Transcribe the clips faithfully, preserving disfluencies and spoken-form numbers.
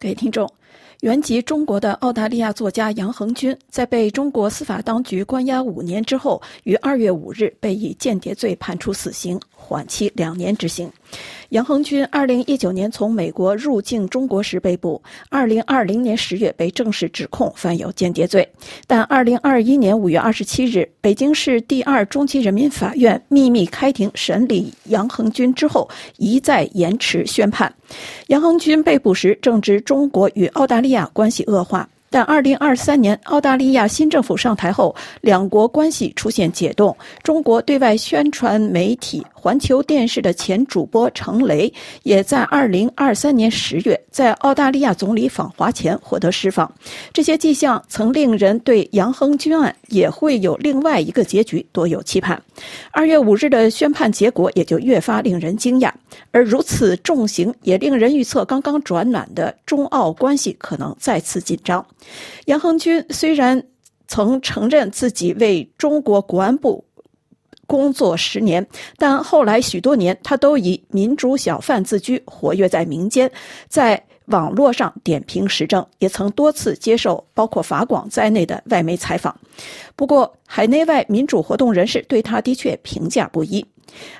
各位听众，原籍中国的澳大利亚作家杨恒均在被中国司法当局关押五年之后，于二月五日被以间谍罪判处死刑，缓期两年执行。杨恒均二零一九年从美国入境中国时被捕，二零二零年十月被正式指控犯有间谍罪，但二零二一年五月二十七日，北京市第二中级人民法院秘密开庭审理杨恒均之后，一再延迟宣判。杨恒均被捕时正值中国与澳大利亚关系恶化，但二零二三年澳大利亚新政府上台后，两国关系出现解冻。中国对外宣传媒体环球电视的前主播程雷也在二零二三年十月在澳大利亚总理访华前获得释放。这些迹象曾令人对杨恒均案也会有另外一个结局多有期盼。二月五日的宣判结果也就越发令人惊讶，而如此重刑也令人预测刚刚转暖的中澳关系可能再次紧张。杨恒均虽然曾承认自己为中国国安部工作十年，但后来许多年他都以民主小贩自居，活跃在民间，在网络上点评时政，也曾多次接受包括法广在内的外媒采访。不过海内外民主活动人士对他的确评价不一。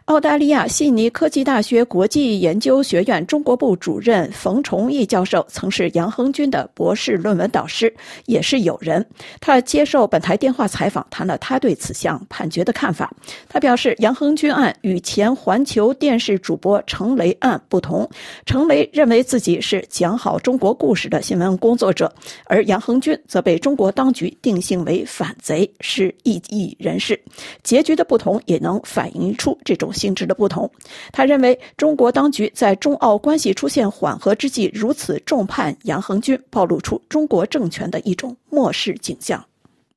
澳大利亚悉尼科技大学国际研究学院中国部主任冯崇义教授曾是杨恒均的博士论文导师，也是友人。他接受本台电话采访，谈了他对此项判决的看法。他表示，杨恒均案与前环球电视主播程雷案不同，程雷认为自己是讲好中国故事的新闻工作者，而杨恒均则被中国当局定性为反贼，是异议人士。结局的不同也能反映出这种性质的不同。他认为，中国当局在中澳关系出现缓和之际如此重判杨恒均，暴露出中国政权的一种漠视景象。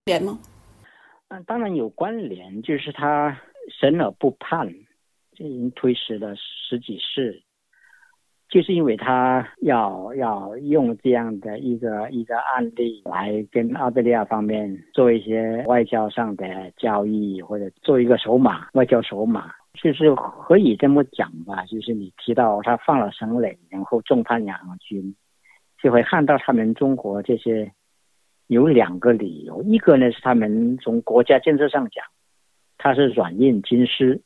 联吗？嗯，当然有关联，就是他审而不判，这已经推迟了十几世，就是因为他要要用这样的一个一个案例来跟澳大利亚方面做一些外交上的交易，或者做一个筹码，外交筹码，就是可以这么讲吧。就是你提到他放了生垒，然后重判杨恒均，就会看到他们中国这些有两个理由，一个呢是他们从国家建设上讲，他是软硬兼施，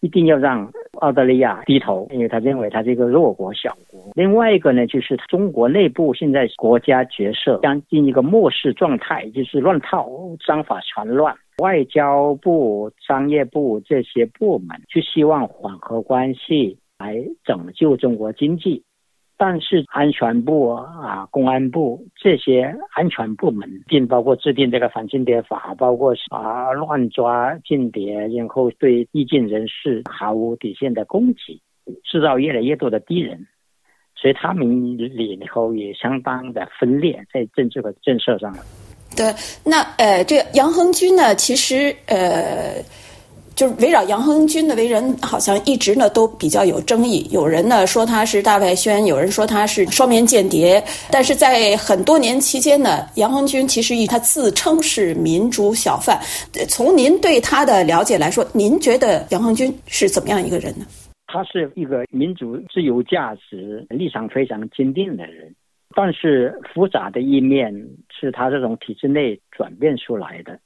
一定要让澳大利亚低头，因为他认为他这个弱国小国。另外一个呢，就是中国内部现在国家角色将进一个漠视状态，就是乱套，章法传乱，外交部、商业部这些部门去希望缓和关系来拯救中国经济，但是安全部啊、公安部这些安全部门，并包括制定这个反间谍法，包括啊乱抓间谍，然后对异见人士毫无底线的攻击，制造越来越多的敌人，所以他们里头也相当的分裂在政治和政策上了。对，那呃，这个杨恒均呢，其实呃。就是围绕杨恒均的为人好像一直呢都比较有争议，有人呢说他是大外宣，有人说他是双面间谍，但是在很多年期间呢，杨恒均其实他自称是民主小贩。从您对他的了解来说，您觉得杨恒均是怎么样一个人呢？他是一个民主自由价值立场非常坚定的人，但是复杂的一面是他这种体制内转变出来的，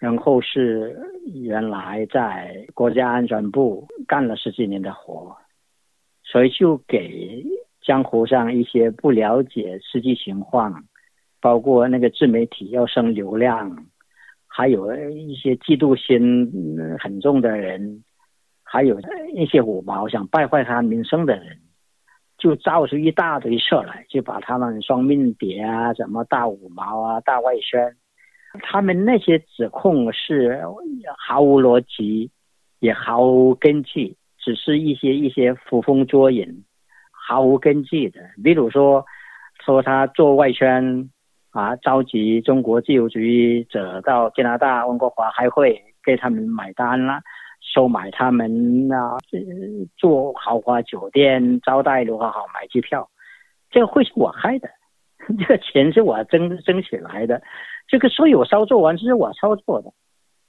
然后是原来在国家安全部干了十几年的活，所以就给江湖上一些不了解实际情况，包括那个自媒体要升流量，还有一些嫉妒心很重的人，还有一些五毛想败坏他名声的人，就造出一大堆事来，就把他们双面谍啊、什么大五毛啊、大外宣，他们那些指控是毫无逻辑，也毫无根据，只是一些一些捕风捉影，毫无根据的。比如说，说他做外宣啊，召集中国自由主义者到加拿大温哥华开会，给他们买单了，收买他们啊，做豪华酒店招待如何好，买机票，这个会是我开的，这个钱是我争争取来的。这个所有操作完是我操作的，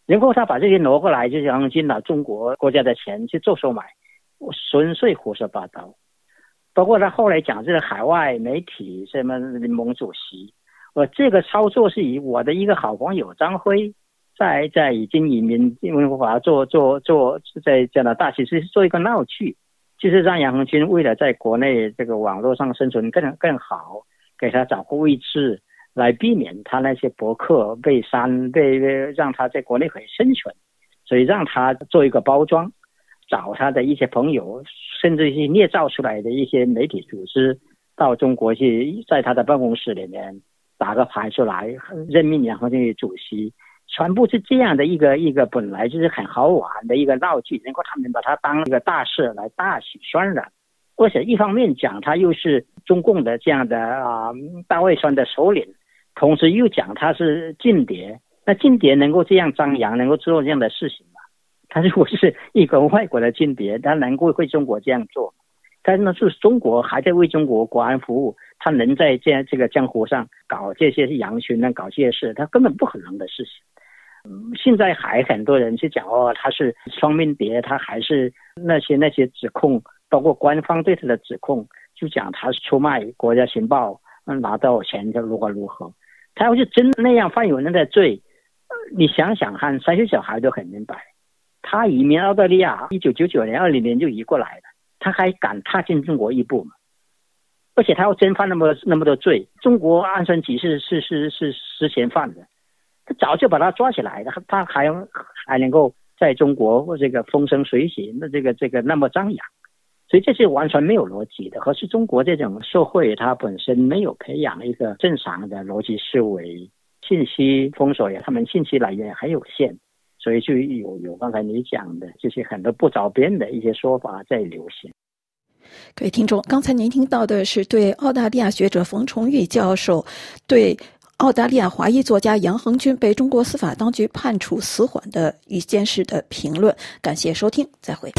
然后他把这些挪过来，就想进了中国国家的钱去做收买，我纯粹胡说八道。包括他后来讲这个海外媒体什么蒙主席，我这个操作是以我的一个好朋友张辉在在已经移民温哥华做做做在加拿大，其实是做一个闹剧，就是让杨恒军为了在国内这个网络上生存更更好，给他找个位置来避免他那些博客被删，被让他在国内可以生存，所以让他做一个包装，找他的一些朋友，甚至是捏造出来的一些媒体组织到中国去，在他的办公室里面打个牌出来，任命杨恒军为主席，全部是这样的一个一个本来就是很好玩的一个闹剧，能够他们把它当一个大事来大肆渲染。而且一方面讲他又是中共的这样的啊、呃、大外宣的首领，同时又讲他是间谍，那间谍能够这样张扬，能够做这样的事情吗？他如果是一个外国的间谍，他能够为中国这样做，但是呢，是中国还在为中国国安服务，他能在这样这个江湖上搞这些洋群，搞这些事，他根本不可能的事情。嗯、现在还很多人去讲哦，他是双面谍，他还是那些那些指控，包括官方对他的指控，就讲他出卖国家情报，拿到钱就如何如何。他要是真那样犯有那个罪，呃、你想想看，三岁小孩都很明白。他移民澳大利亚，一九九九年、二零年就移过来了，他还敢踏进中国一步吗？而且他要真犯那么那么多罪，中国安全局是是是是实行犯的。早就把他抓起来了，他还还能够在中国这个风生水起，那这个这个那么张扬，所以这是完全没有逻辑的。可是中国这种社会，它本身没有培养一个正常的逻辑思维，信息封锁也，他们信息来源很有限，所以就有有刚才你讲的，就是很多不着边的一些说法在流行。各位听众，刚才您听到的是对澳大利亚学者冯崇宇教授对澳大利亚华裔作家杨恒军被中国司法当局判处死缓的一件事的评论。感谢收听，再会。